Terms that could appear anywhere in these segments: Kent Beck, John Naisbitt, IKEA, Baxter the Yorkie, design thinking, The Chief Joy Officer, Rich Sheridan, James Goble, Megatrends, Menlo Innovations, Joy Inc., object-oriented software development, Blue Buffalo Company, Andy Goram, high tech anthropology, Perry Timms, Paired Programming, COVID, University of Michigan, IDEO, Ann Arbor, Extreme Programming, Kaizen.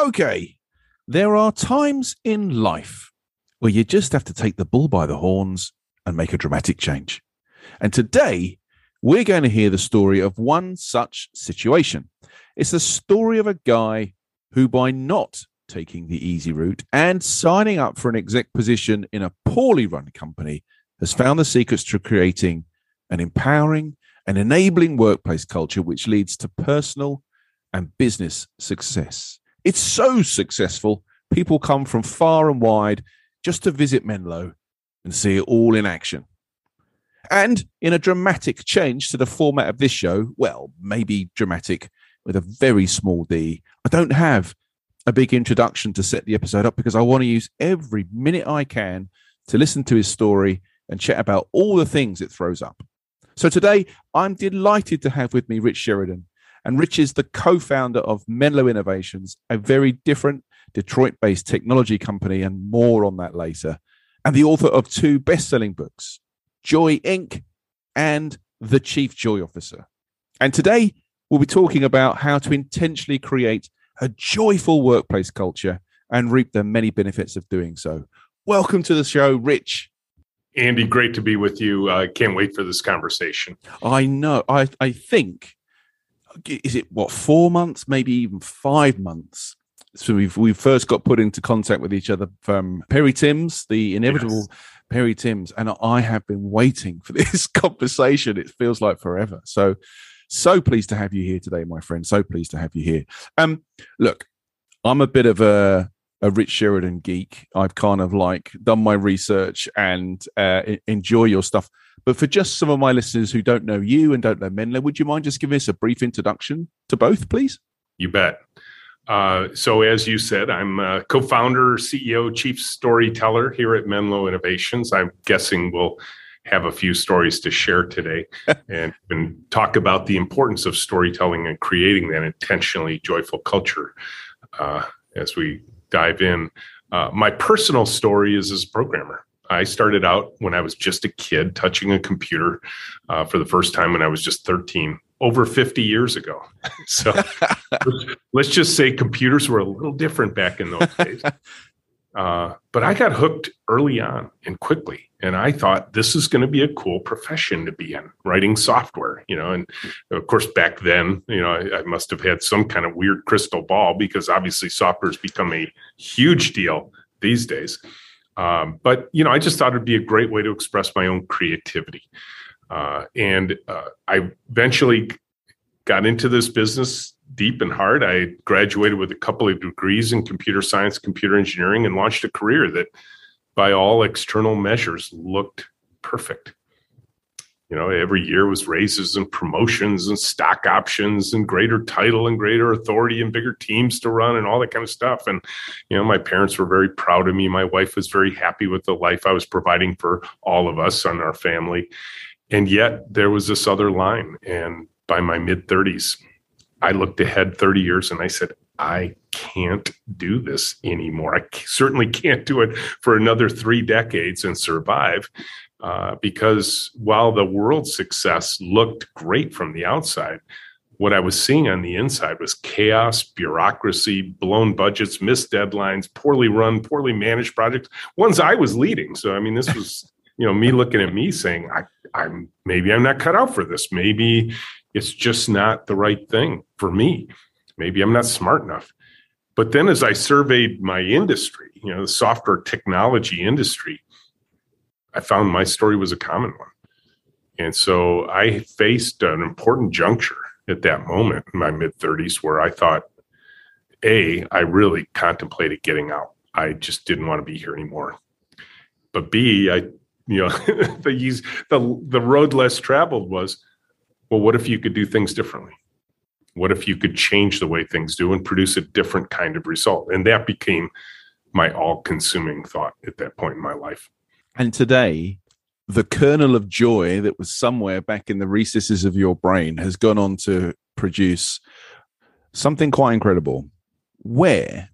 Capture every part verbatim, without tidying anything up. Okay, there are times in life where you just have to take the bull by the horns and make a dramatic change. And today, we're going to hear the story of one such situation. It's the story of a guy who, by not taking the easy route and signing up for an exec position in a poorly run company, has found the secrets to creating an empowering and enabling workplace culture which leads to personal and business success. It's so successful, people come from far and wide just to visit Menlo and see it all in action. And in a dramatic change to the format of this show, well, maybe dramatic with a very small d, I don't have a big introduction to set the episode up because I want to use every minute I can to listen to his story and chat about all the things it throws up. So today, I'm delighted to have with me Rich Sheridan. And Rich is the co-founder of Menlo Innovations, a very different Detroit-based technology company, and more on that later, and the author of two best-selling books, Joy Incorporated and The Chief Joy Officer. And today, we'll be talking about how to intentionally create a joyful workplace culture and reap the many benefits of doing so. Welcome to the show, Rich. Andy, great to be with you. I uh, can't wait for this conversation. I know. I, I think... Is it, what, four months, maybe even five months? So we've, we first got put into contact with each other from Perry Timms, the inevitable yes. Perry Timms. And I have been waiting for this conversation. It feels like forever. So, so pleased to have you here today, my friend. So pleased to have you here. Um, look, I'm a bit of a, a Rich Sheridan geek. I've kind of like done my research and uh, enjoy your stuff. But for just some of my listeners who don't know you and don't know Menlo, would you mind just giving us a brief introduction to both, please? You bet. Uh, so as you said, I'm a co-founder, C E O, chief storyteller here at Menlo Innovations. I'm guessing we'll have a few stories to share today and, and talk about the importance of storytelling and creating that intentionally joyful culture uh, as we dive in. Uh, my personal story is as a programmer. I started out when I was just a kid touching a computer uh, for the first time when I was just thirteen, over fifty years ago. So let's just say computers were a little different back in those days. Uh, but I got hooked early on and quickly. And I thought this is going to be a cool profession to be in, writing software, you know, and of course, back then, you know, I, I must have had some kind of weird crystal ball because obviously software has become a huge deal these days. Um, but, you know, I just thought it'd be a great way to express my own creativity. Uh, and uh, I eventually got into this business deep and hard. I graduated with a couple of degrees in computer science, computer engineering, and launched a career that by all external measures looked perfect. You know, every year was raises and promotions and stock options and greater title and greater authority and bigger teams to run and all that kind of stuff. And, you know, my parents were very proud of me. My wife was very happy with the life I was providing for all of us and our family. And yet there was this other line. And by my mid thirties, I looked ahead thirty years and I said, I can't do this anymore. I certainly can't do it for another three decades and survive. Uh, because while the world's success looked great from the outside, what I was seeing on the inside was chaos, bureaucracy, blown budgets, missed deadlines, poorly run, poorly managed projects, ones I was leading. So, I mean, this was, you know, me looking at me saying, I, I'm maybe I'm not cut out for this. Maybe it's just not the right thing for me. Maybe I'm not smart enough. But then as I surveyed my industry, you know, the software technology industry, I found my story was a common one. And so I faced an important juncture at that moment in my mid-thirties where I thought, A, I really contemplated getting out. I just didn't want to be here anymore. But B, I, you know, the, the, the road less traveled was, well, what if you could do things differently? What if you could change the way things do and produce a different kind of result? And that became my all-consuming thought at that point in my life. And today, the kernel of joy that was somewhere back in the recesses of your brain has gone on to produce something quite incredible. Where,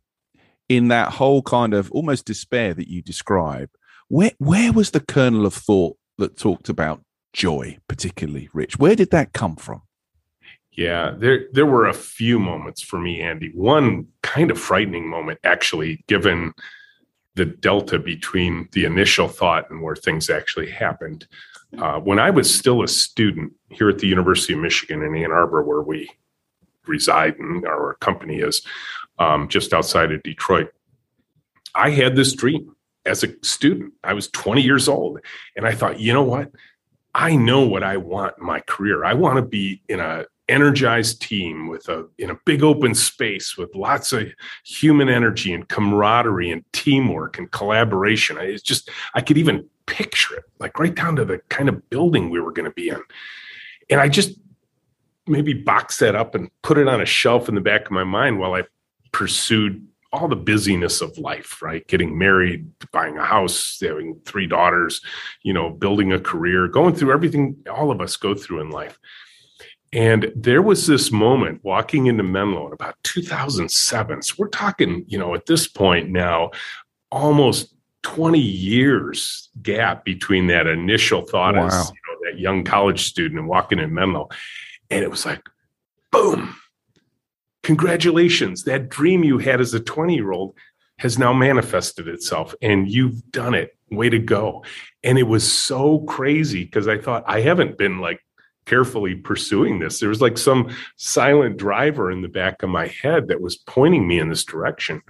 in that whole kind of almost despair that you describe, where where was the kernel of thought that talked about joy, particularly, Rich? Where did that come from? Yeah, there there were a few moments for me, Andy. One kind of frightening moment, actually, given the delta between the initial thought and where things actually happened. Uh, when I was still a student here at the University of Michigan in Ann Arbor, where we reside and our company is um, just outside of Detroit, I had this dream as a student. I was twenty years old, and I thought, you know what? I know what I want in my career. I want to be in a energized team with a in a big open space with lots of human energy and camaraderie and teamwork and collaboration. It's just, I could even picture it, like right down to the kind of building we were going to be in. And I just maybe boxed that up and put it on a shelf in the back of my mind while I pursued all the busyness of life, right? Getting married, buying a house, having three daughters, you know, building a career, going through everything all of us go through in life. And there was this moment walking into Menlo in about two thousand seven. So we're talking, you know, at this point now, almost twenty years gap between that initial thought wow. as you know, that young college student and walking in Menlo. And it was like, boom, congratulations. That dream you had as a twenty-year-old has now manifested itself and you've done it. Way to go. And it was so crazy because I thought I haven't been like, carefully pursuing this. There was like some silent driver in the back of my head that was pointing me in this direction.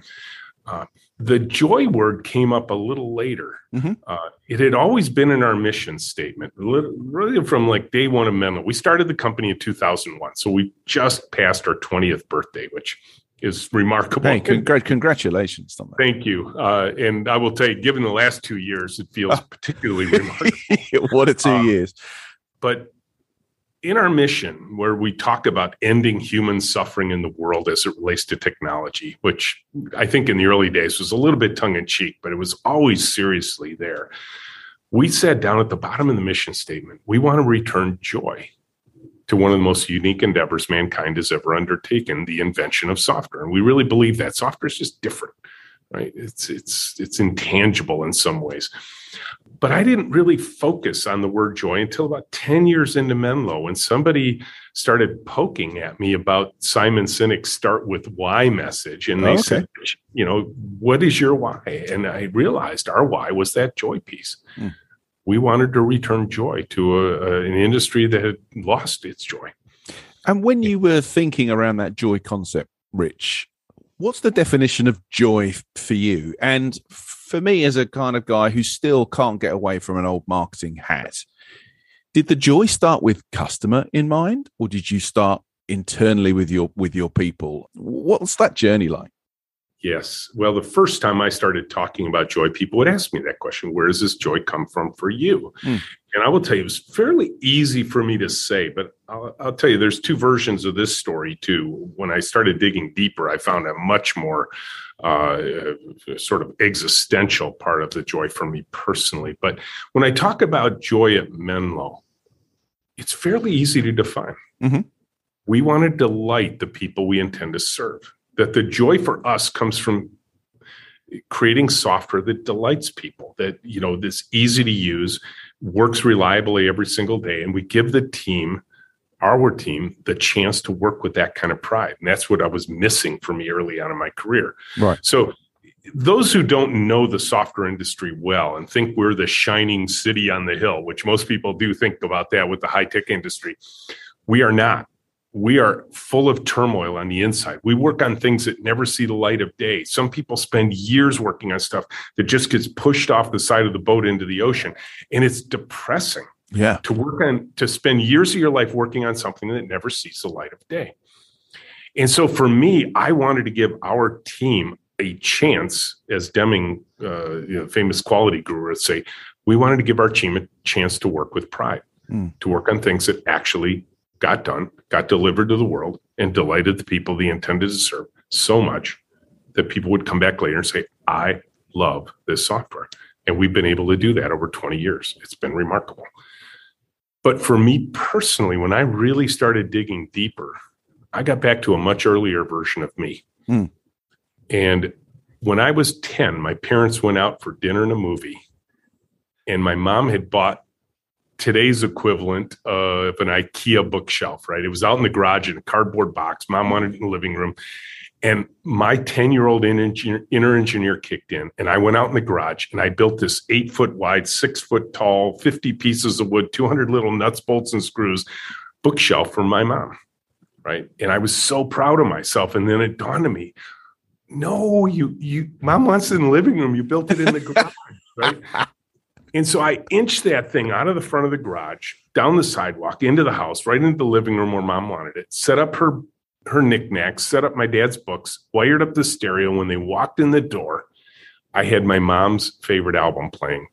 Uh, the joy word came up a little later. Mm-hmm. Uh, it had always been in our mission statement, really from like day one of Menlo. We started the company in two thousand one. So we just passed our twentieth birthday, which is remarkable. Hey, congr- congratulations. Thomas. Thank you. Uh, and I will tell you, given the last two years, it feels oh. particularly remarkable. What a two um, years. But in our mission, where we talk about ending human suffering in the world as it relates to technology, which I think in the early days was a little bit tongue-in-cheek, but it was always seriously there, we said down at the bottom of the mission statement, we want to return joy to one of the most unique endeavors mankind has ever undertaken, the invention of software. And we really believe that. Software is just different, right? It's, it's, it's intangible in some ways. But I didn't really focus on the word joy until about ten years into Menlo when somebody started poking at me about Simon Sinek's start with why message. And they okay. said, you know, what is your why? And I realized our why was that joy piece. Mm. We wanted to return joy to a, a, an industry that had lost its joy. And when you were thinking around that joy concept, Rich, what's the definition of joy for you? And for me, as a kind of guy who still can't get away from an old marketing hat, did the joy start with customer in mind, or did you start internally with your with your people? What's that journey like? Yes. Well, the first time I started talking about joy, people would ask me that question, where does this joy come from for you? Mm. And I will tell you, it was fairly easy for me to say, but I'll, I'll tell you, there's two versions of this story too. When I started digging deeper, I found a much more uh, sort of existential part of the joy for me personally. But when I talk about joy at Menlo, it's fairly easy to define. Mm-hmm. We want to delight the people we intend to serve. That the joy for us comes from creating software that delights people, that, you know, that's easy to use, works reliably every single day. And we give the team, our team, the chance to work with that kind of pride. And that's what I was missing for me early on in my career. Right. So those who don't know the software industry well and think we're the shining city on the hill, which most people do think about that with the high tech industry, we are not. we are full of turmoil on the inside. We work on things that never see the light of day. Some people spend years working on stuff that just gets pushed off the side of the boat into the ocean. And it's depressing yeah. to work on, to spend years of your life working on something that never sees the light of day. And so for me, I wanted to give our team a chance, as Deming, uh, you know, famous quality guru would say, we wanted to give our team a chance to work with pride, mm. to work on things that actually got done, got delivered to the world, and delighted the people they intended to serve so much that people would come back later and say, I love this software. And we've been able to do that over twenty years. It's been remarkable. But for me personally, when I really started digging deeper, I got back to a much earlier version of me. Mm. And when I was ten, my parents went out for dinner and a movie, and my mom had bought today's equivalent of an IKEA bookshelf, right? It was out in the garage in a cardboard box. Mom wanted it in the living room. And my ten-year-old inner engineer kicked in, and I went out in the garage, and I built this eight-foot wide, six-foot tall, fifty pieces of wood, two hundred little nuts, bolts, and screws bookshelf for my mom, right? And I was so proud of myself. And then it dawned on me, no, you, you, Mom wants it in the living room. You built it in the garage, right? And so I inched that thing out of the front of the garage, down the sidewalk, into the house, right into the living room where Mom wanted it, set up her, her knickknacks, set up my dad's books, wired up the stereo. When they walked in the door, I had my mom's favorite album playing,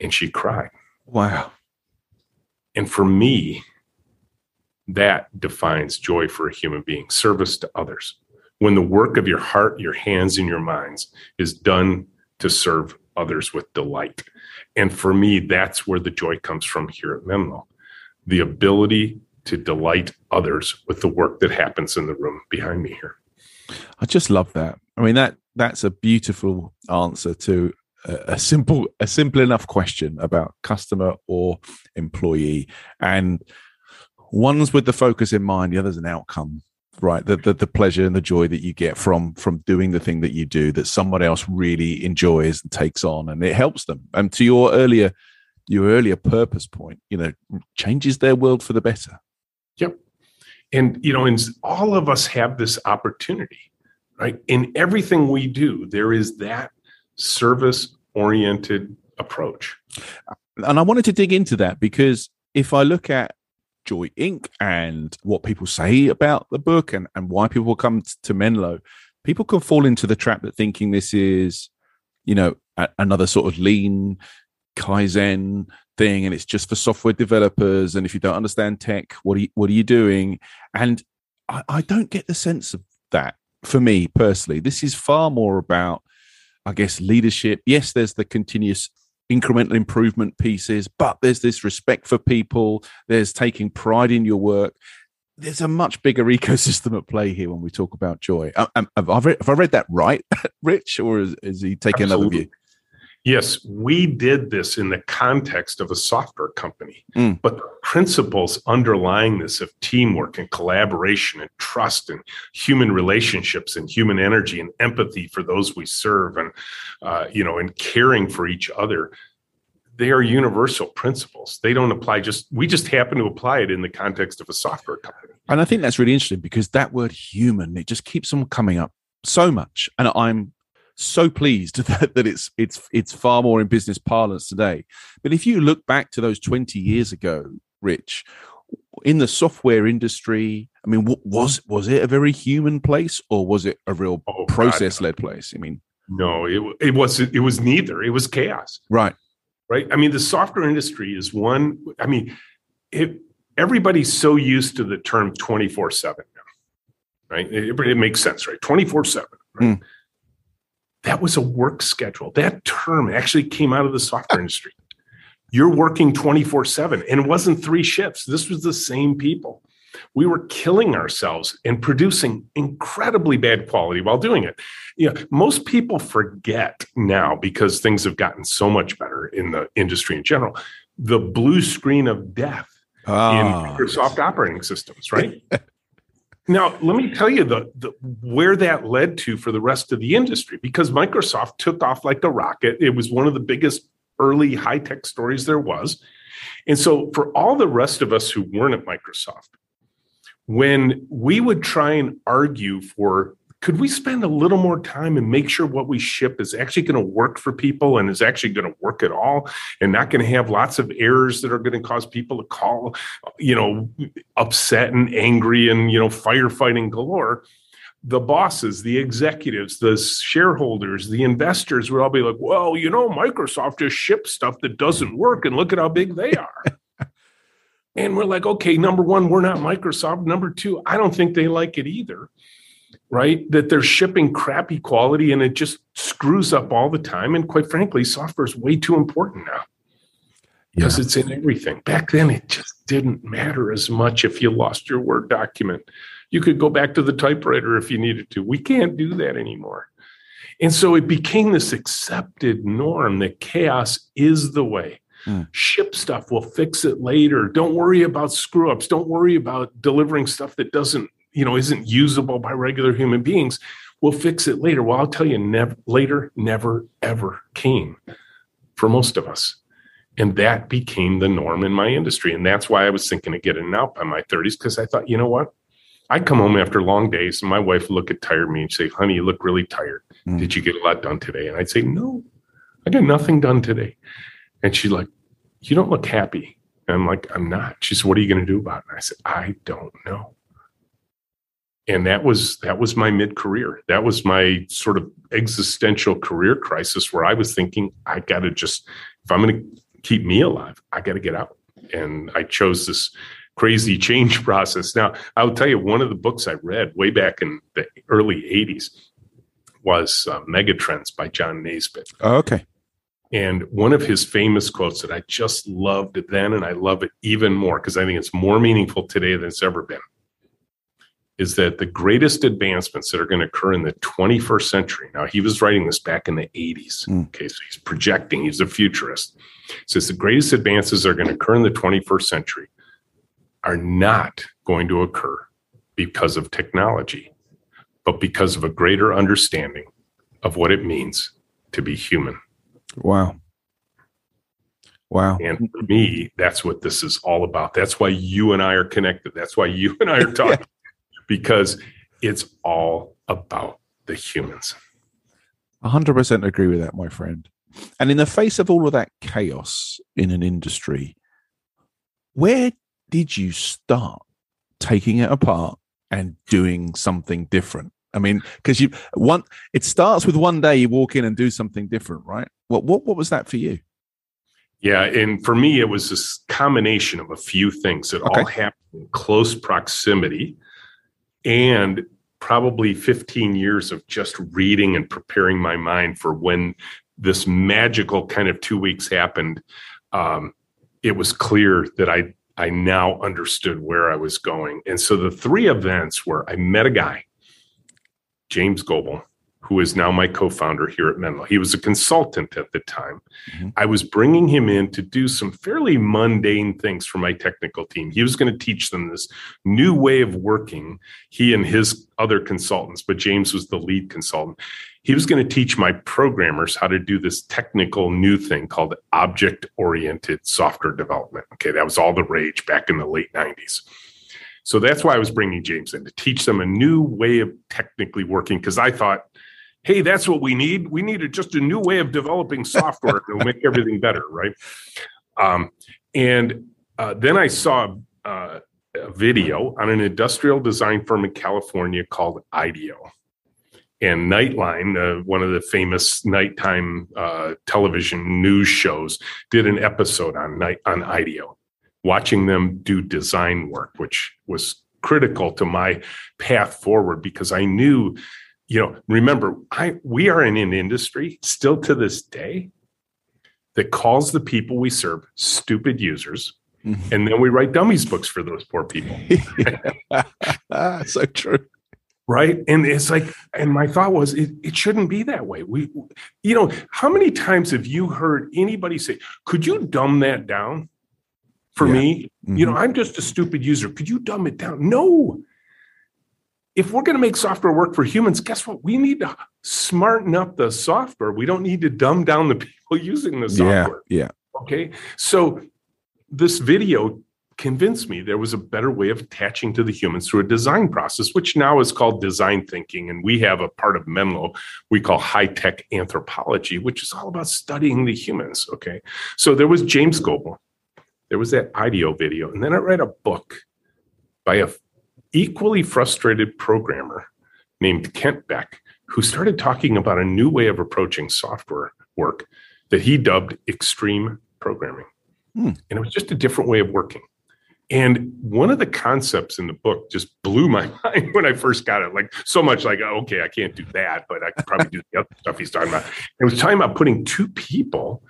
and she cried. Wow. And for me, that defines joy for a human being, service to others. When the work of your heart, your hands, and your minds is done to serve others with delight. And for me, that's where the joy comes from here at Menlo. The ability to delight others with the work that happens in the room behind me here. I just love that. I mean, that that's a beautiful answer to a, a simple, a simple enough question about customer or employee. And one's with the focus in mind, the other's an outcome. Right, the, the the pleasure and the joy that you get from from doing the thing that you do that someone else really enjoys and takes on, and it helps them. And to your earlier your earlier purpose point, you know, changes their world for the better. Yep, and you know, and all of us have this opportunity, right? In everything we do, there is that service-oriented approach. And I wanted to dig into that because if I look at Joy Incorporated and what people say about the book and, and why people come t- to Menlo, people can fall into the trap that thinking this is, you know, a- another sort of lean Kaizen thing, and it's just for software developers. And if you don't understand tech, what are you, what are you doing? And I, I don't get the sense of that for me personally. This is far more about, I guess, leadership. Yes, there's the continuous incremental improvement pieces, but there's this respect for people, there's taking pride in your work. There's a much bigger ecosystem at play here when we talk about joy. Have I read, have I read that right, Rich, or is, is he taking Absolutely. Another view? Yes, we did this in the context of a software company, mm. but the principles underlying this of teamwork and collaboration and trust and human relationships and human energy and empathy for those we serve and, uh, you know, and caring for each other, they are universal principles. They don't apply just, we just happen to apply it in the context of a software company. And I think that's really interesting because that word human, it just keeps on coming up so much. And I'm so pleased that, that it's it's it's far more in business parlance today. But if you look back to those twenty years ago, Rich, in the software industry, I mean, what, was was it a very human place, or was it a real oh, process-led place? I mean, no, it it was it was neither. It was chaos. Right, right. I mean, the software industry is one. I mean, it, everybody's so used to the term twenty-four seven now, right? It, it makes sense, right? twenty-four seven, right? Mm. That was a work schedule. That term actually came out of the software industry. You're working twenty-four seven, and it wasn't three shifts. This was the same people. We were killing ourselves and producing incredibly bad quality while doing it. You know, most people forget now because things have gotten so much better in the industry in general, the blue screen of death oh, in Microsoft yes. operating systems, right? Now, let me tell you the, the where that led to for the rest of the industry, because Microsoft took off like a rocket. It was one of the biggest early high-tech stories there was. And so for all the rest of us who weren't at Microsoft, when we would try and argue for, could we spend a little more time and make sure what we ship is actually going to work for people and is actually going to work at all and not going to have lots of errors that are going to cause people to call, you know, upset and angry and, you know, firefighting galore. The bosses, the executives, the shareholders, the investors would all be like, well, you know, Microsoft just ships stuff that doesn't work and look at how big they are. And we're like, okay, number one, we're not Microsoft. Number two, I don't think they like it either, right? That they're shipping crappy quality and it just screws up all the time. And quite frankly, software is way too important now because yeah. it's in everything. Back then, it just didn't matter as much if you lost your Word document. You could go back to the typewriter if you needed to. We can't do that anymore. And so it became this accepted norm that chaos is the way. Mm. Ship stuff, we'll fix it later. Don't worry about screw-ups. Don't worry about delivering stuff that doesn't, you know, isn't usable by regular human beings. We'll fix it later. Well, I'll tell you, never, later never, ever came for most of us. And that became the norm in my industry. And that's why I was thinking of getting out by my thirties, because I thought, you know what? I'd come home after long days and my wife would look at tired me and say, honey, you look really tired. Mm. Did you get a lot done today? And I'd say, no, I got nothing done today. And she's like, you don't look happy. And I'm like, I'm not. She said, what are you going to do about it? And I said, I don't know. And that was, that was my mid-career. That was my sort of existential career crisis where I was thinking, I got to just, if I'm going to keep me alive, I got to get out. And I chose this crazy change process. Now, I'll tell you, one of the books I read way back in the early eighties was uh, Megatrends by John Naisbitt. Oh, okay. And one of his famous quotes that I just loved then, and I love it even more because I think it's more meaningful today than it's ever been, is that the greatest advancements that are going to occur in the twenty-first century. Now, he was writing this back in the eighties. Mm. Okay, so he's projecting. He's a futurist. So it's the greatest advances that are going to occur in the twenty-first century are not going to occur because of technology, but because of a greater understanding of what it means to be human. Wow. Wow. And for me, that's what this is all about. That's why you and I are connected. That's why you and I are talking, yeah. because it's all about the humans. one hundred percent agree with that, my friend. And in the face of all of that chaos in an industry, where did you start taking it apart and doing something different? I mean, because you one, it starts with one day you walk in and do something different, right? What what what was that for you? Yeah, and for me, it was this combination of a few things that okay. all happened in close proximity, and probably fifteen years of just reading and preparing my mind for when this magical kind of two weeks happened. Um, it was clear that I. I now understood where I was going. And so the three events were I met a guy, James Goble, who is now my co-founder here at Menlo. He was a consultant at the time. Mm-hmm. I was bringing him in to do some fairly mundane things for my technical team. He was going to teach them this new way of working, he and his other consultants, but James was the lead consultant. He was going to teach my programmers how to do this technical new thing called object-oriented software development. Okay, that was all the rage back in the late nineties. So that's why I was bringing James in, to teach them a new way of technically working, because I thought, hey, that's what we need. We needed just a new way of developing software to make everything better, right? Um, and uh, then I saw uh, a video on an industrial design firm in California called IDEO. And Nightline, uh, one of the famous nighttime uh, television news shows, did an episode on night on IDEO, watching them do design work, which was critical to my path forward because I knew, you know, remember, I we are in an industry still to this day that calls the people we serve stupid users. Mm-hmm. And then we write dummies books for those poor people. So true. Right. And it's like, and my thought was, it, it shouldn't be that way. We, you know, how many times have you heard anybody say, could you dumb that down for yeah. me? Mm-hmm. You know, I'm just a stupid user. Could you dumb it down? No. If we're going to make software work for humans, guess what? We need to smarten up the software. We don't need to dumb down the people using the software. Yeah. yeah. Okay. So this video convinced me there was a better way of attaching to the humans through a design process, which now is called design thinking. And we have a part of Menlo we call high tech anthropology, which is all about studying the humans. Okay. So there was James Goble. There was that IDEO video. And then I read a book by an equally frustrated programmer named Kent Beck, who started talking about a new way of approaching software work that he dubbed extreme programming. Hmm. And it was just a different way of working. And one of the concepts in the book just blew my mind when I first got it. Like so much like, okay, I can't do that, but I could probably do the other stuff he's talking about. And it was talking about putting two people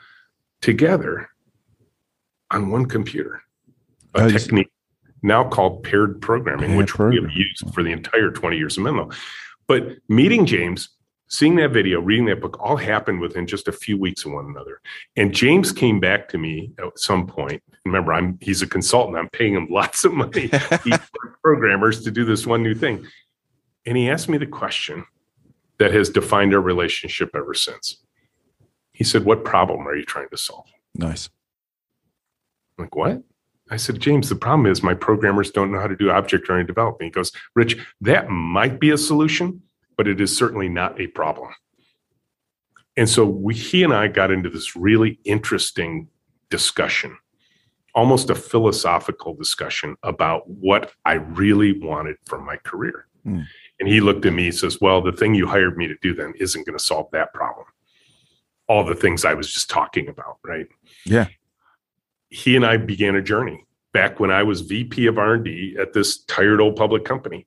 together on one computer, a oh, technique now called paired programming, paired which program. we have used for the entire twenty years of Menlo. But meeting James, seeing that video, reading that book, all happened within just a few weeks of one another. And James came back to me at some point. Remember, I'm he's a consultant. I'm paying him lots of money, programmers, to do this one new thing. And he asked me the question that has defined our relationship ever since. He said, "What problem are you trying to solve?" Nice. I'm like, what? I said, James, the problem is my programmers don't know how to do object-oriented development. He goes, Rich, that might be a solution, but it is certainly not a problem. And so we, he and I got into this really interesting discussion, almost a philosophical discussion about what I really wanted from my career. Mm. And he looked at me and says, well, the thing you hired me to do then isn't going to solve that problem. All the things I was just talking about, right? Yeah. He and I began a journey back when I was V P of R and D at this tired old public company.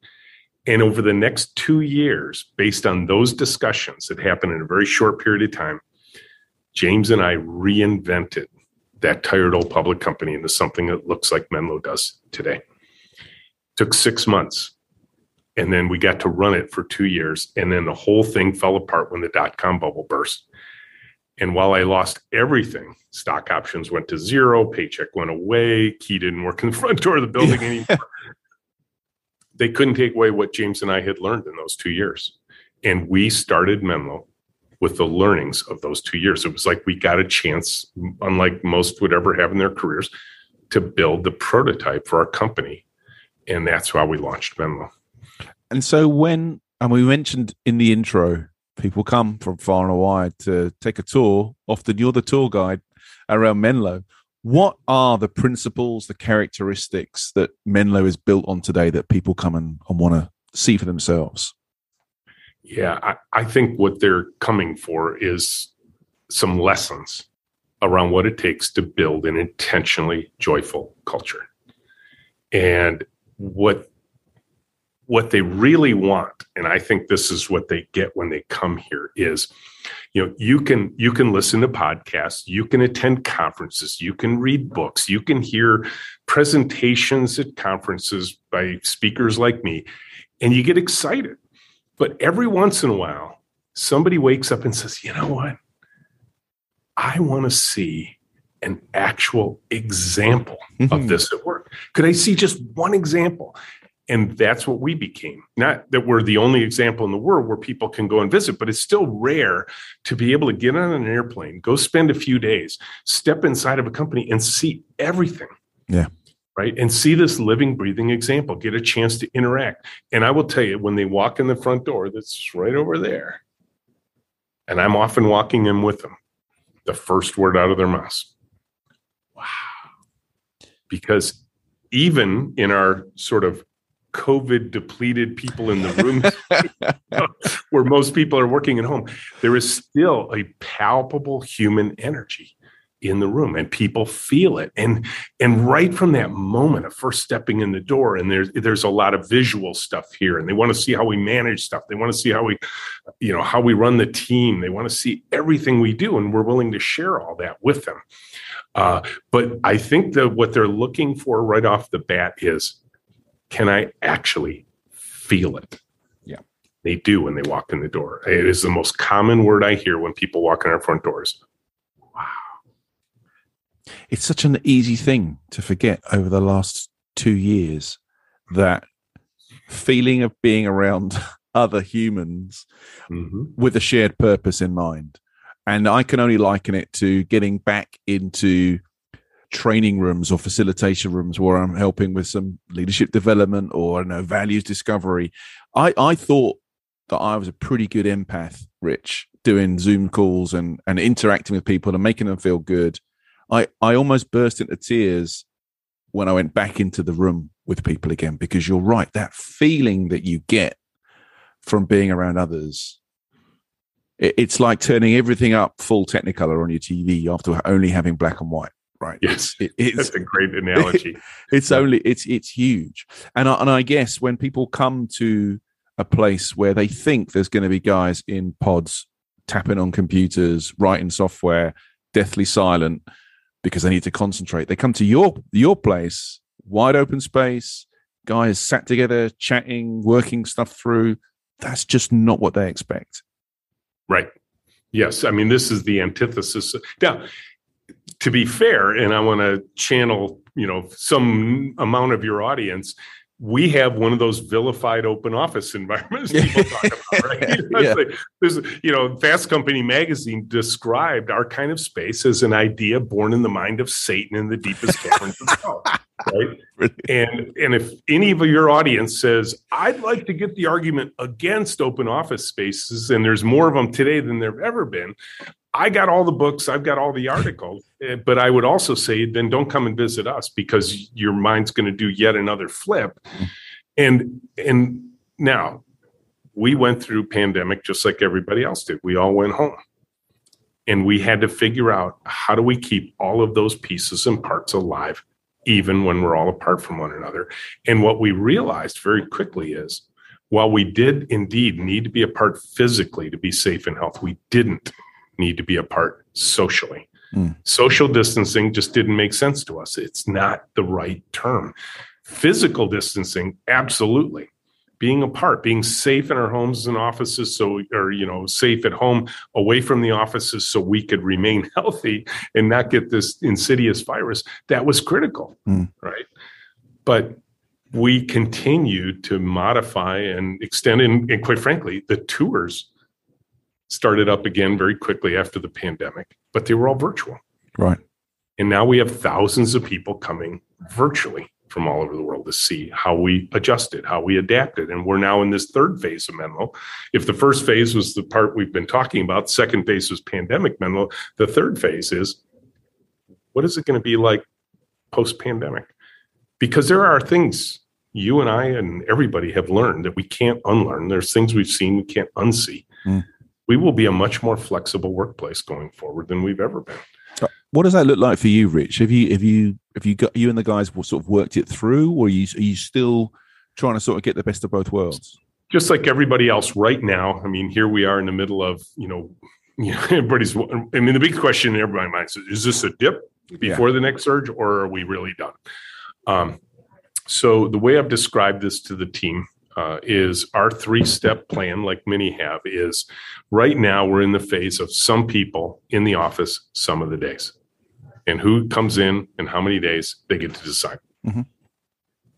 And over the next two years, based on those discussions that happened in a very short period of time, James and I reinvented that tired old public company into something that looks like Menlo does today. It took six months. And then we got to run it for two years. And then the whole thing fell apart when the dot-com bubble burst. And while I lost everything, stock options went to zero, paycheck went away, key didn't work in the front door of the building anymore. They couldn't take away what James and I had learned in those two years. And we started Menlo with the learnings of those two years. It was like we got a chance, unlike most would ever have in their careers, to build the prototype for our company. And that's why we launched Menlo. And so when, and we mentioned in the intro, people come from far and wide to take a tour. Often you're the tour guide around Menlo. What are the principles, the characteristics that Menlo is built on today that people come and, and want to see for themselves? Yeah, I, I think what they're coming for is some lessons around what it takes to build an intentionally joyful culture. And what What they really want, and I think this is what they get when they come here, is, you know, you can you can listen to podcasts, you can attend conferences, you can read books, you can hear presentations at conferences by speakers like me, and you get excited. But every once in a while, somebody wakes up and says, you know what? I want to see an actual example of this at work. Could I see just one example? And that's what we became. Not that we're the only example in the world where people can go and visit, but it's still rare to be able to get on an airplane, go spend a few days, step inside of a company and see everything. Yeah. Right. And see this living, breathing example, get a chance to interact. And I will tell you, when they walk in the front door, that's right over there, and I'm often walking in with them, the first word out of their mouth, wow. Because even in our sort of COVID depleted people in the room where most people are working at home, there is still a palpable human energy in the room, and people feel it. And, and right from that moment of first stepping in the door, and there's, there's a lot of visual stuff here, and they want to see how we manage stuff. They want to see how we, you know, how we run the team. They want to see everything we do, and we're willing to share all that with them. Uh, but I think that what they're looking for right off the bat is, can I actually feel it? Yeah. They do when they walk in the door. It is the most common word I hear when people walk in our front doors. Wow. It's such an easy thing to forget over the last two years, that feeling of being around other humans mm-hmm. with a shared purpose in mind. And I can only liken it to getting back into training rooms or facilitation rooms where I'm helping with some leadership development or, I don't know, values discovery. I, I thought that I was a pretty good empath, Rich, doing Zoom calls and, and interacting with people and making them feel good. I, I almost burst into tears when I went back into the room with people again, because you're right, that feeling that you get from being around others, it, it's like turning everything up full Technicolor on your T V after only having black and white. Right. Yes, it, it's, that's a great analogy. It's only it's it's huge, and I, and I guess when people come to a place where they think there's going to be guys in pods tapping on computers, writing software, deathly silent because they need to concentrate, they come to your your place, wide open space, guys sat together, chatting, working stuff through. That's just not what they expect. Right. Yes. I mean, this is the antithesis. Now, to be fair, and I want to channel, you know, some amount of your audience, we have one of those vilified open office environments people talk about, right? You know, yeah. Like, there's, you know, Fast Company magazine described our kind of space as an idea born in the mind of Satan in the deepest caverns of hell, right? Really? And and if any of your audience says, I'd like to get the argument against open office spaces, and there's more of them today than there've ever been, I got all the books, I've got all the articles, but I would also say, then don't come and visit us, because your mind's going to do yet another flip. And and now, we went through pandemic just like everybody else did. We all went home. And we had to figure out, how do we keep all of those pieces and parts alive, even when we're all apart from one another? And what we realized very quickly is, while we did indeed need to be apart physically to be safe and healthy, we didn't need to be apart socially. Mm. Social distancing just didn't make sense to us. It's not the right term. Physical distancing, absolutely. Being apart, being safe in our homes and offices, so, or, you know, safe at home, away from the offices, so we could remain healthy and not get this insidious virus. That was critical, mm. right? But we continued to modify and extend, and, and quite frankly, the tours started up again very quickly after the pandemic, but they were all virtual. Right. And now we have thousands of people coming virtually from all over the world to see how we adjusted, how we adapted. And we're now in this third phase of Menlo. If the first phase was the part we've been talking about, second phase was pandemic Menlo, the third phase is, what is it going to be like post-pandemic? Because there are things you and I and everybody have learned that we can't unlearn. There's things we've seen we can't unsee. Mm. We will be a much more flexible workplace going forward than we've ever been. What does that look like for you, Rich? Have you, have you, have you got, you and the guys sort of worked it through, or are you, are you still trying to sort of get the best of both worlds? Just like everybody else right now. I mean, here we are in the middle of, you know, you know everybody's, I mean, the big question in everybody's mind is, is this a dip before yeah. the next surge, or are we really done? Um, so the way I've described this to the team Uh, is our three-step plan, like many have, is right now we're in the phase of some people in the office some of the days. And who comes in and how many days, they get to decide. Mm-hmm.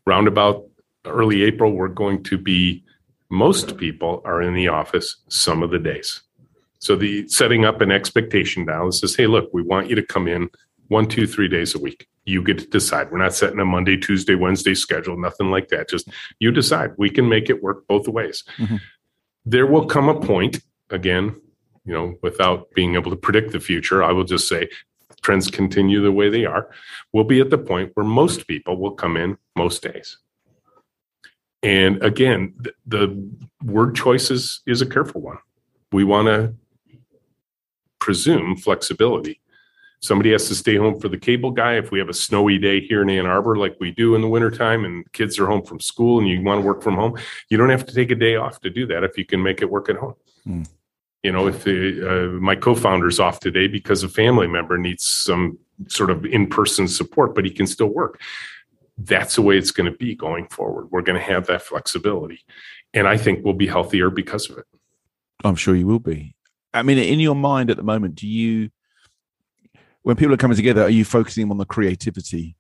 Round about early April, we're going to be, most people are in the office some of the days. So the setting up an expectation now is, says, hey, look, we want you to come in one, two, three days a week. You get to decide. We're not setting a Monday, Tuesday, Wednesday schedule, nothing like that. Just you decide. We can make it work both ways. Mm-hmm. There will come a point, again, you know, without being able to predict the future, I will just say trends continue the way they are. We'll be at the point where most people will come in most days. And again, the, the word choices is a careful one. We want to presume flexibility. Somebody has to stay home for the cable guy. If we have a snowy day here in Ann Arbor, like we do in the wintertime, and kids are home from school and you want to work from home, you don't have to take a day off to do that if you can make it work at home. Mm. You know, if the, uh, my co-founder's off today because a family member needs some sort of in-person support, but he can still work. That's the way it's going to be going forward. We're going to have that flexibility. And I think we'll be healthier because of it. I'm sure you will be. I mean, in your mind at the moment, do you... when people are coming together, are you focusing on the creativity?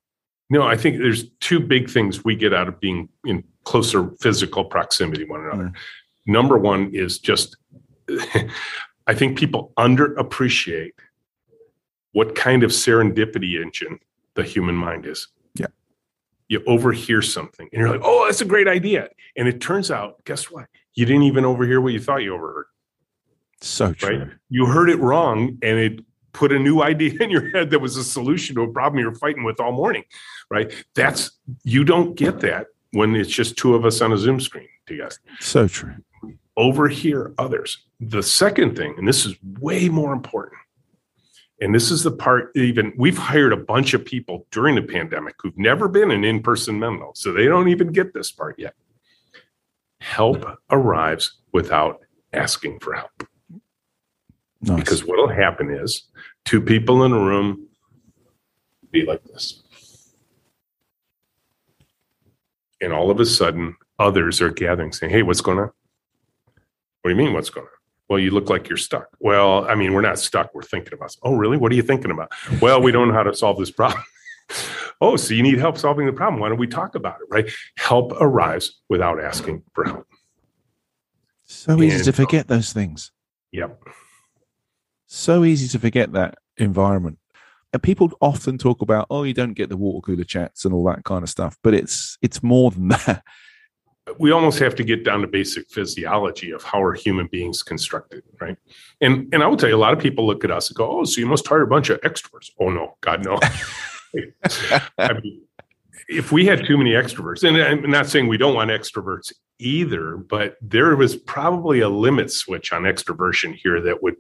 No, I think there's two big things we get out of being in closer physical proximity to one another. Mm-hmm. Number one is just, I think people underappreciate what kind of serendipity engine the human mind is. Yeah. You overhear something and you're like, oh, that's a great idea. And it turns out, guess what? You didn't even overhear what you thought you overheard. So true. Right? You heard it wrong and it put a new idea in your head that was a solution to a problem you're fighting with all morning, right? That's, you don't get that when it's just two of us on a Zoom screen together. So true. Overhear others. The second thing, and this is way more important, and this is the part, even we've hired a bunch of people during the pandemic who've never been in in-person Menlo, so they don't even get this part yet. Help arrives without asking for help. Nice. Because what will happen is two people in a room be like this. And all of a sudden, others are gathering saying, hey, what's going on? What do you mean what's going on? Well, you look like you're stuck. Well, I mean, we're not stuck. We're thinking about it. Oh, really? What are you thinking about? Well, we don't know how to solve this problem. Oh, so you need help solving the problem. Why don't we talk about it, right? Help arrives without asking for help. So and easy to forget those things. Yep. So easy to forget that environment. And people often talk about, oh, you don't get the water cooler chats and all that kind of stuff, but it's it's more than that. We almost have to get down to basic physiology of how are human beings constructed, right? And and I will tell you, a lot of people look at us and go, oh, so you must hire a bunch of extroverts. Oh, no, God, no. I mean, if we had too many extroverts, and I'm not saying we don't want extroverts either, but there was probably a limit switch on extroversion here that would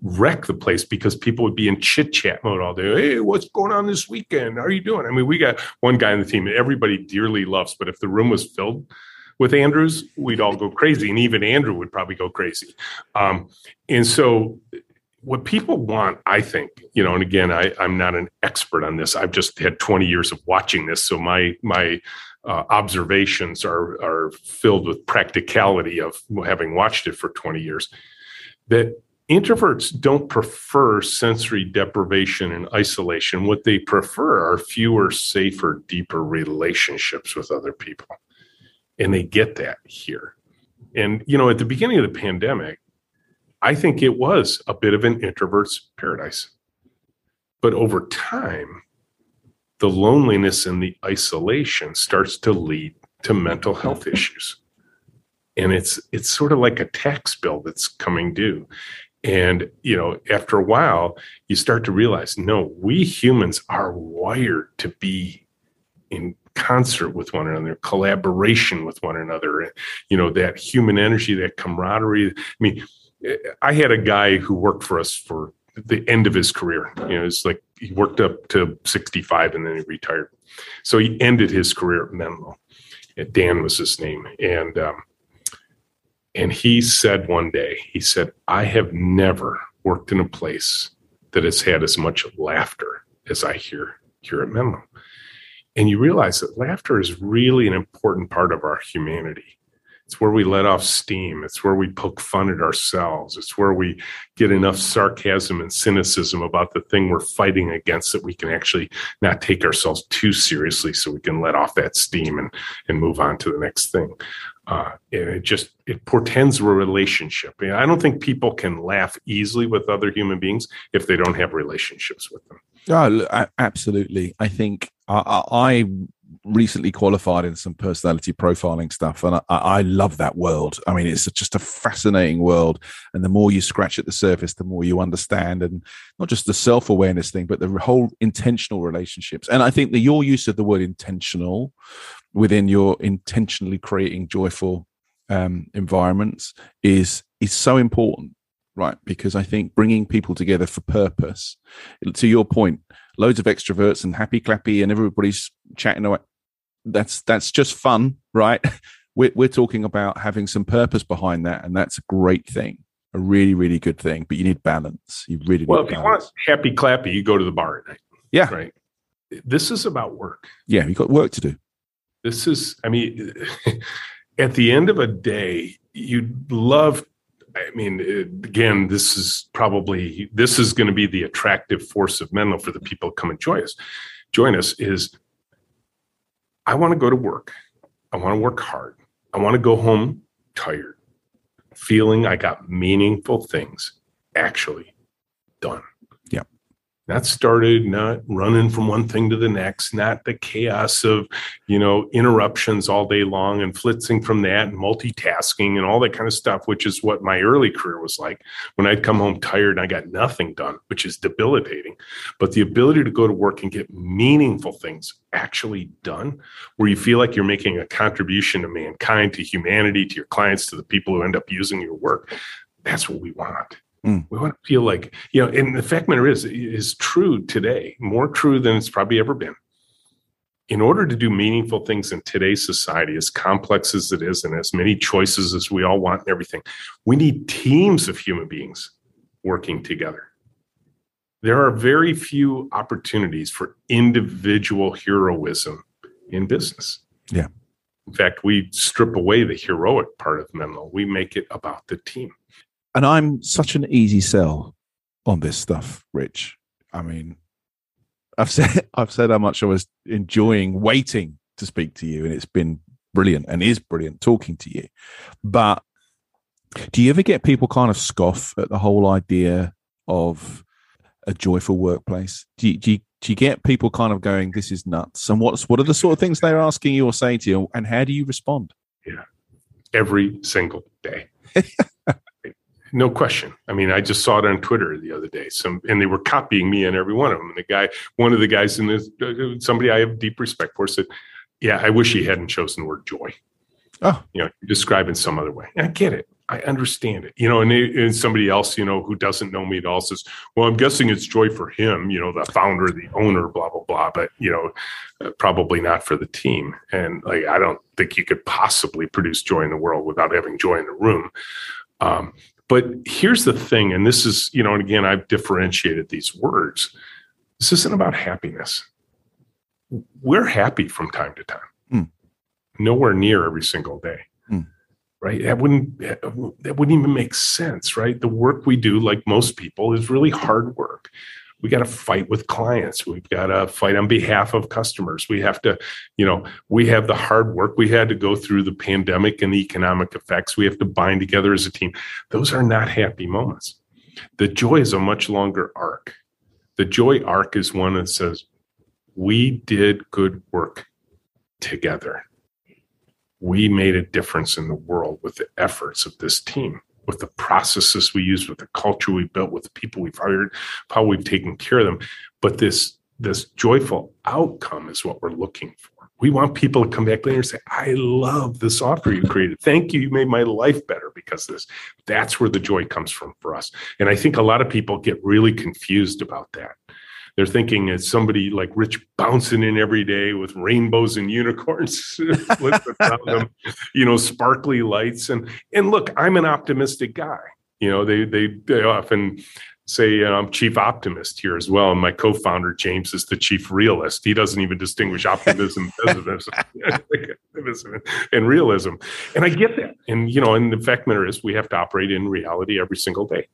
wreck the place because people would be in chit chat mode all day. Hey, what's going on this weekend? How are you doing? I mean, we got one guy on the team that everybody dearly loves, but if the room was filled with Andrews, we'd all go crazy. And even Andrew would probably go crazy. Um, and so what people want, I think, you know, and again, I, I'm not an expert on this. I've just had twenty years of watching this. So my, my, Uh, observations are are filled with practicality of having watched it for twenty years, that introverts don't prefer sensory deprivation and isolation. What they prefer are fewer, safer, deeper relationships with other people. And they get that here. And, you know, at the beginning of the pandemic, I think it was a bit of an introvert's paradise. But over time, the loneliness and the isolation starts to lead to mental health issues. And it's it's sort of like a tax bill that's coming due. And, you know, after a while, you start to realize, no, we humans are wired to be in concert with one another, collaboration with one another, you know, that human energy, that camaraderie. I mean, I had a guy who worked for us for the end of his career. You know, it's like he worked up to sixty-five and then he retired. So he ended his career at Menlo. Dan was his name. And, um, and he said one day, he said, I have never worked in a place that has had as much laughter as I hear here at Menlo. And you realize that laughter is really an important part of our humanity. It's where we let off steam. It's where we poke fun at ourselves. It's where we get enough sarcasm and cynicism about the thing we're fighting against that we can actually not take ourselves too seriously, so we can let off that steam and, and move on to the next thing. Uh, and it just, it portends a relationship. And I don't think people can laugh easily with other human beings if they don't have relationships with them. Oh, absolutely. I think I, I recently qualified in some personality profiling stuff, and I, I love that world. I mean, it's just a fascinating world, and the more you scratch at the surface, the more you understand, and not just the self-awareness thing, but the whole intentional relationships. And I think that your use of the word intentional within your intentionally creating joyful um, environments is is so important, right? Because I think bringing people together for purpose, to your point, loads of extroverts and happy clappy and everybody's chatting away. That's that's just fun, right? We're, we're talking about having some purpose behind that, and that's a great thing, a really, really good thing. But you need balance. You really well. Need if balance. You want happy clappy, you go to the bar at night. Yeah, right. This is about work. Yeah, you got work to do. This is, I mean, at the end of a day, you'd love. I mean, again, this is probably, this is going to be the attractive force of Menlo for the people who come and join us. Join us is, I want to go to work. I want to work hard. I want to go home tired, feeling I got meaningful things actually done. Yeah. Not started, not running from one thing to the next, not the chaos of, you know, interruptions all day long and flitzing from that and multitasking and all that kind of stuff, which is what my early career was like when I'd come home tired and I got nothing done, which is debilitating. But the ability to go to work and get meaningful things actually done, where you feel like you're making a contribution to mankind, to humanity, to your clients, to the people who end up using your work, that's what we want. Mm. We want to feel like, you know, and the fact matter is, is true today, more true than it's probably ever been. In order to do meaningful things in today's society, as complex as it is, and as many choices as we all want and everything, we need teams of human beings working together. There are very few opportunities for individual heroism in business. Yeah. In fact, we strip away the heroic part of Menlo. We make it about the team. And I'm such an easy sell on this stuff, Rich. I mean, I've said I've said how much I was enjoying waiting to speak to you, and it's been brilliant and is brilliant talking to you. But do you ever get people kind of scoff at the whole idea of a joyful workplace? Do you, do you, do you get people kind of going, this is nuts? And what's what are the sort of things they're asking you or saying to you, and how do you respond? Yeah, every single day. No question. I mean, I just saw it on Twitter the other day. Some and they were copying me on every one of them. And the guy, one of the guys in this, somebody I have deep respect for, said, "Yeah, I wish he hadn't chosen the word joy. Oh, you know, describe in some other way." And I get it. I understand it. You know, and, it, and somebody else, you know, who doesn't know me at all says, "Well, I'm guessing it's joy for him. You know, the founder, the owner, blah blah blah. But you know, uh, probably not for the team." And like, I don't think you could possibly produce joy in the world without having joy in the room. Um, But here's the thing, and this is, you know, and again, I've differentiated these words. This isn't about happiness. We're happy from time to time. Mm. Nowhere near every single day, mm. right? That wouldn't, that wouldn't even make sense, right? The work we do, like most people, is really hard work. We got to fight with clients. We've got to fight on behalf of customers. We have to, you know, we have the hard work. We had to go through the pandemic and the economic effects. We have to bind together as a team. Those are not happy moments. The joy is a much longer arc. The joy arc is one that says, we did good work together. We made a difference in the world with the efforts of this team, with the processes we use, with the culture we built, with the people we've hired, how we've taken care of them. But this, this joyful outcome is what we're looking for. We want people to come back later and say, I love the software you created. Thank you. You made my life better because of this. That's where the joy comes from for us. And I think a lot of people get really confused about that. They're thinking it's somebody like Rich bouncing in every day with rainbows and unicorns, them, you know, sparkly lights. And and look, I'm an optimistic guy. You know, they they, they often say, you know, I'm chief optimist here as well. And my co-founder, James, is the chief realist. He doesn't even distinguish optimism and realism. And I get that. And, you know, and the fact matter is we have to operate in reality every single day.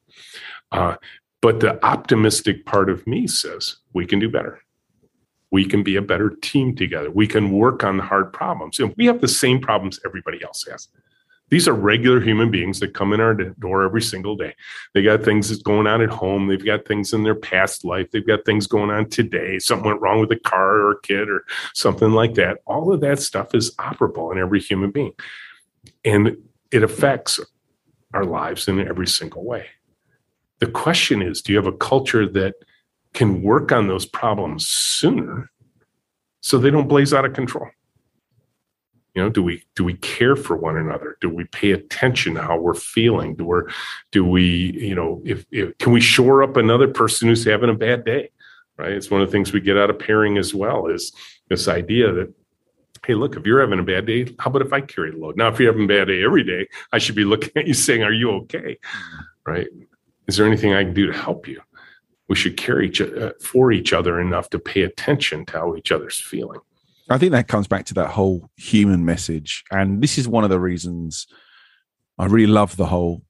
Uh But the optimistic part of me says we can do better. We can be a better team together. We can work on the hard problems. And we have the same problems everybody else has. These are regular human beings that come in our door every single day. They got things that's going on at home. They've got things in their past life. They've got things going on today. Something went wrong with a car or a kid or something like that. All of that stuff is operable in every human being. And it affects our lives in every single way. The question is, do you have a culture that can work on those problems sooner so they don't blaze out of control? You know, do we do we care for one another? Do we pay attention to how we're feeling? Do we, do we you know, if, if can we shore up another person who's having a bad day, right? It's one of the things we get out of pairing as well is this idea that, hey, look, if you're having a bad day, how about if I carry the load? Now, if you're having a bad day every day, I should be looking at you saying, are you okay, right? Is there anything I can do to help you? We should care each, uh, for each other enough to pay attention to how each other's feeling. I think that comes back to that whole human message. And this is one of the reasons I really love the whole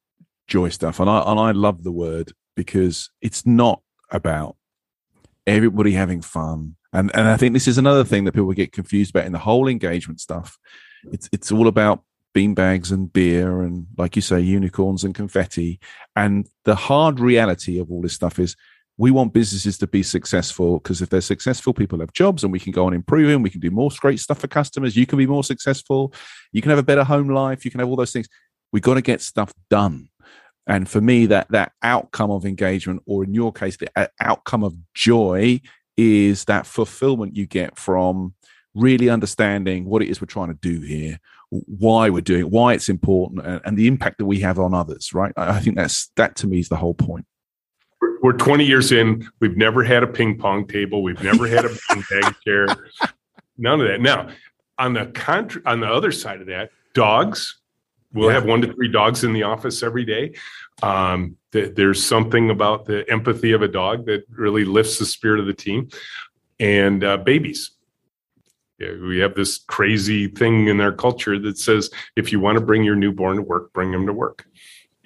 joy stuff. And I, and I love the word because it's not about everybody having fun. And, and I think this is another thing that people get confused about in the whole engagement stuff. It's, it's all about beanbags and beer and, like you say, unicorns and confetti. And the hard reality of all this stuff is we want businesses to be successful, because if they're successful, people have jobs and we can go on improving. We can do more great stuff for customers. You can be more successful. You can have a better home life. You can have all those things. We've got to get stuff done. And for me, that that outcome of engagement, or in your case, the outcome of joy, is that fulfillment you get from really understanding what it is we're trying to do here, why we're doing it, why it's important, and, and the impact that we have on others, right? I, I think that's that to me is the whole point. We're twenty years in. We've never had a ping pong table. We've never had a ping pong chair. None of that. Now, on the contra- on the other side of that, dogs. We'll yeah. have one to three dogs in the office every day. Um, th- there's something about the empathy of a dog that really lifts the spirit of the team. And uh, babies. Yeah, we have this crazy thing in our culture that says, if you want to bring your newborn to work, bring them to work.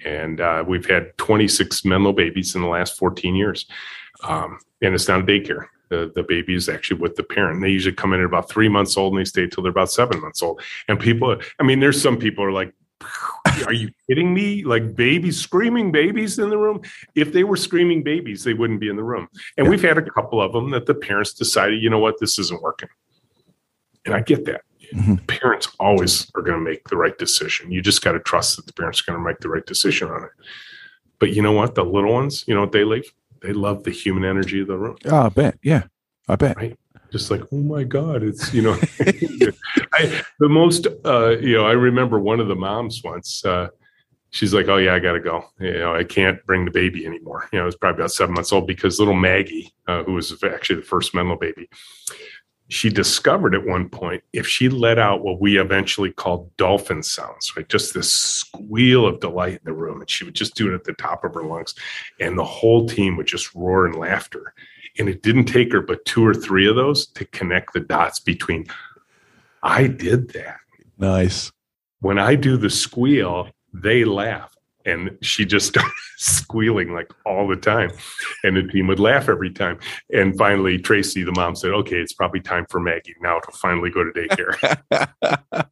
And uh, we've had twenty-six Menlo babies in the last fourteen years. Um, and it's not a daycare. The, the baby is actually with the parent. They usually come in at about three months old and they stay till they're about seven months old. And people, I mean, there's some people who are like, are you kidding me? Like babies, screaming babies in the room. If they were screaming babies, they wouldn't be in the room. And yeah. we've had a couple of them that the parents decided, you know what, this isn't working. And I get that. Mm-hmm. The parents always are going to make the right decision. You just got to trust that the parents are going to make the right decision on it. But you know what? The little ones, you know what they like? They love the human energy of the room. Oh, I bet. Yeah, I bet. Right? Just like, oh my God, it's, you know, I, the most, uh, you know, I remember one of the moms once, uh, she's like, oh yeah, I got to go. You know, I can't bring the baby anymore. You know, it was probably about seven months old because little Maggie, uh, who was actually the first Menlo baby, she discovered at one point, if she let out what we eventually called dolphin sounds, right? Just this squeal of delight in the room. And she would just do it at the top of her lungs. And the whole team would just roar in laughter. And it didn't take her but two or three of those to connect the dots between, I did that. Nice. When I do the squeal, they laugh. And she just started squealing like all the time. And the team would laugh every time. And finally, Tracy, the mom, said, okay, it's probably time for Maggie now to finally go to daycare.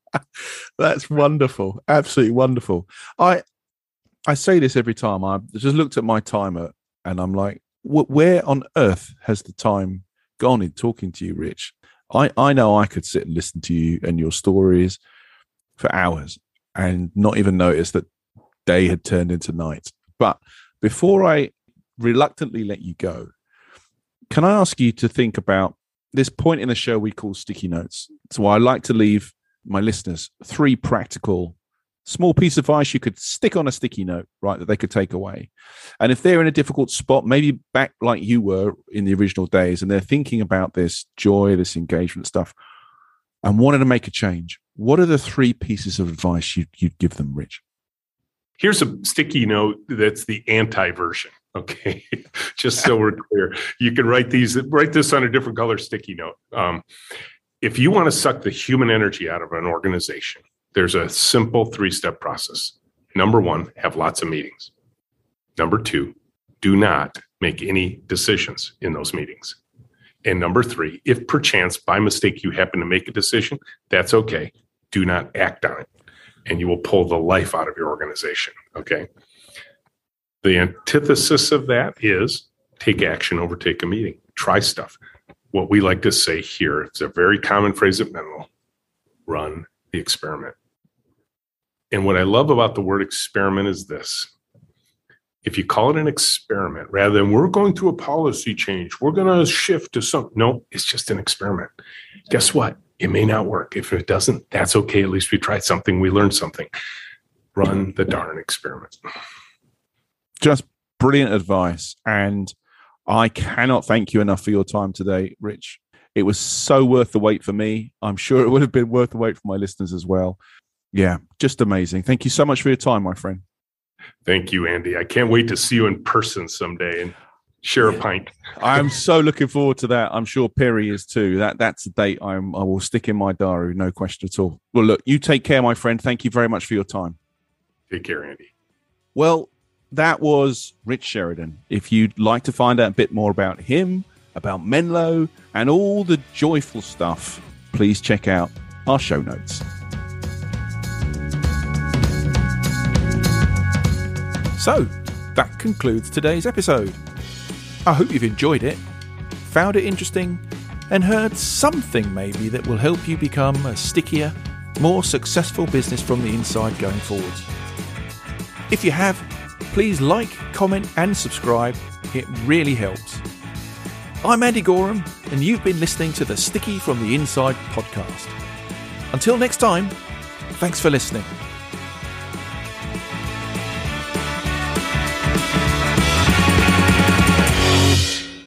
That's wonderful. Absolutely wonderful. I I say this every time. I just looked at my timer and I'm like, where on earth has the time gone in talking to you, Rich? I, I know I could sit and listen to you and your stories for hours and not even notice that day had turned into night. But before I reluctantly let you go, can I ask you to think about this point in the show we call sticky notes? So I like to leave my listeners three practical small piece of advice you could stick on a sticky note, right, that they could take away. And if they're in a difficult spot, maybe back like you were in the original days, and they're thinking about this joy, this engagement stuff, and wanted to make a change, what are the three pieces of advice you'd, you'd give them, Rich? Here's a sticky note that's the anti-version, okay? Just so we're clear. You can write these. Write this on a different color sticky note. Um, if you want to suck the human energy out of an organization, there's a simple three-step process. Number one, have lots of meetings. Number two, do not make any decisions in those meetings. And number three, if perchance by mistake you happen to make a decision, that's okay. Do not act on it, and you will pull the life out of your organization, okay? The antithesis of that is take action over take a meeting. Try stuff. What we like to say here, it's a very common phrase at Menlo, run the experiment. And what I love about the word experiment is this. If you call it an experiment, rather than we're going through a policy change, we're going to shift to some. No, it's just an experiment. Guess what? It may not work. If it doesn't, that's okay. At least we tried something. We learned something. Run the darn experiment. Just brilliant advice. And I cannot thank you enough for your time today, Rich. It was so worth the wait for me. I'm sure it would have been worth the wait for my listeners as well. Yeah, just amazing. Thank you so much for your time, my friend. Thank you, Andy. I can't wait to see you in person someday and share a pint. I'm so looking forward to that. I'm sure Perry is too. That That's a date I'm, I will stick in my diary, no question at all. Well, look, you take care, my friend. Thank you very much for your time. Take care, Andy. Well, that was Rich Sheridan. If you'd like to find out a bit more about him, about Menlo and all the joyful stuff, please check out our show notes. So that concludes today's episode. I hope you've enjoyed it, found it interesting, and heard something maybe that will help you become a stickier, more successful business from the inside going forwards. If you have, please like, comment and subscribe. It really helps. I'm Andy Goram, and you've been listening to the Sticky from the Inside podcast. Until next time, thanks for listening.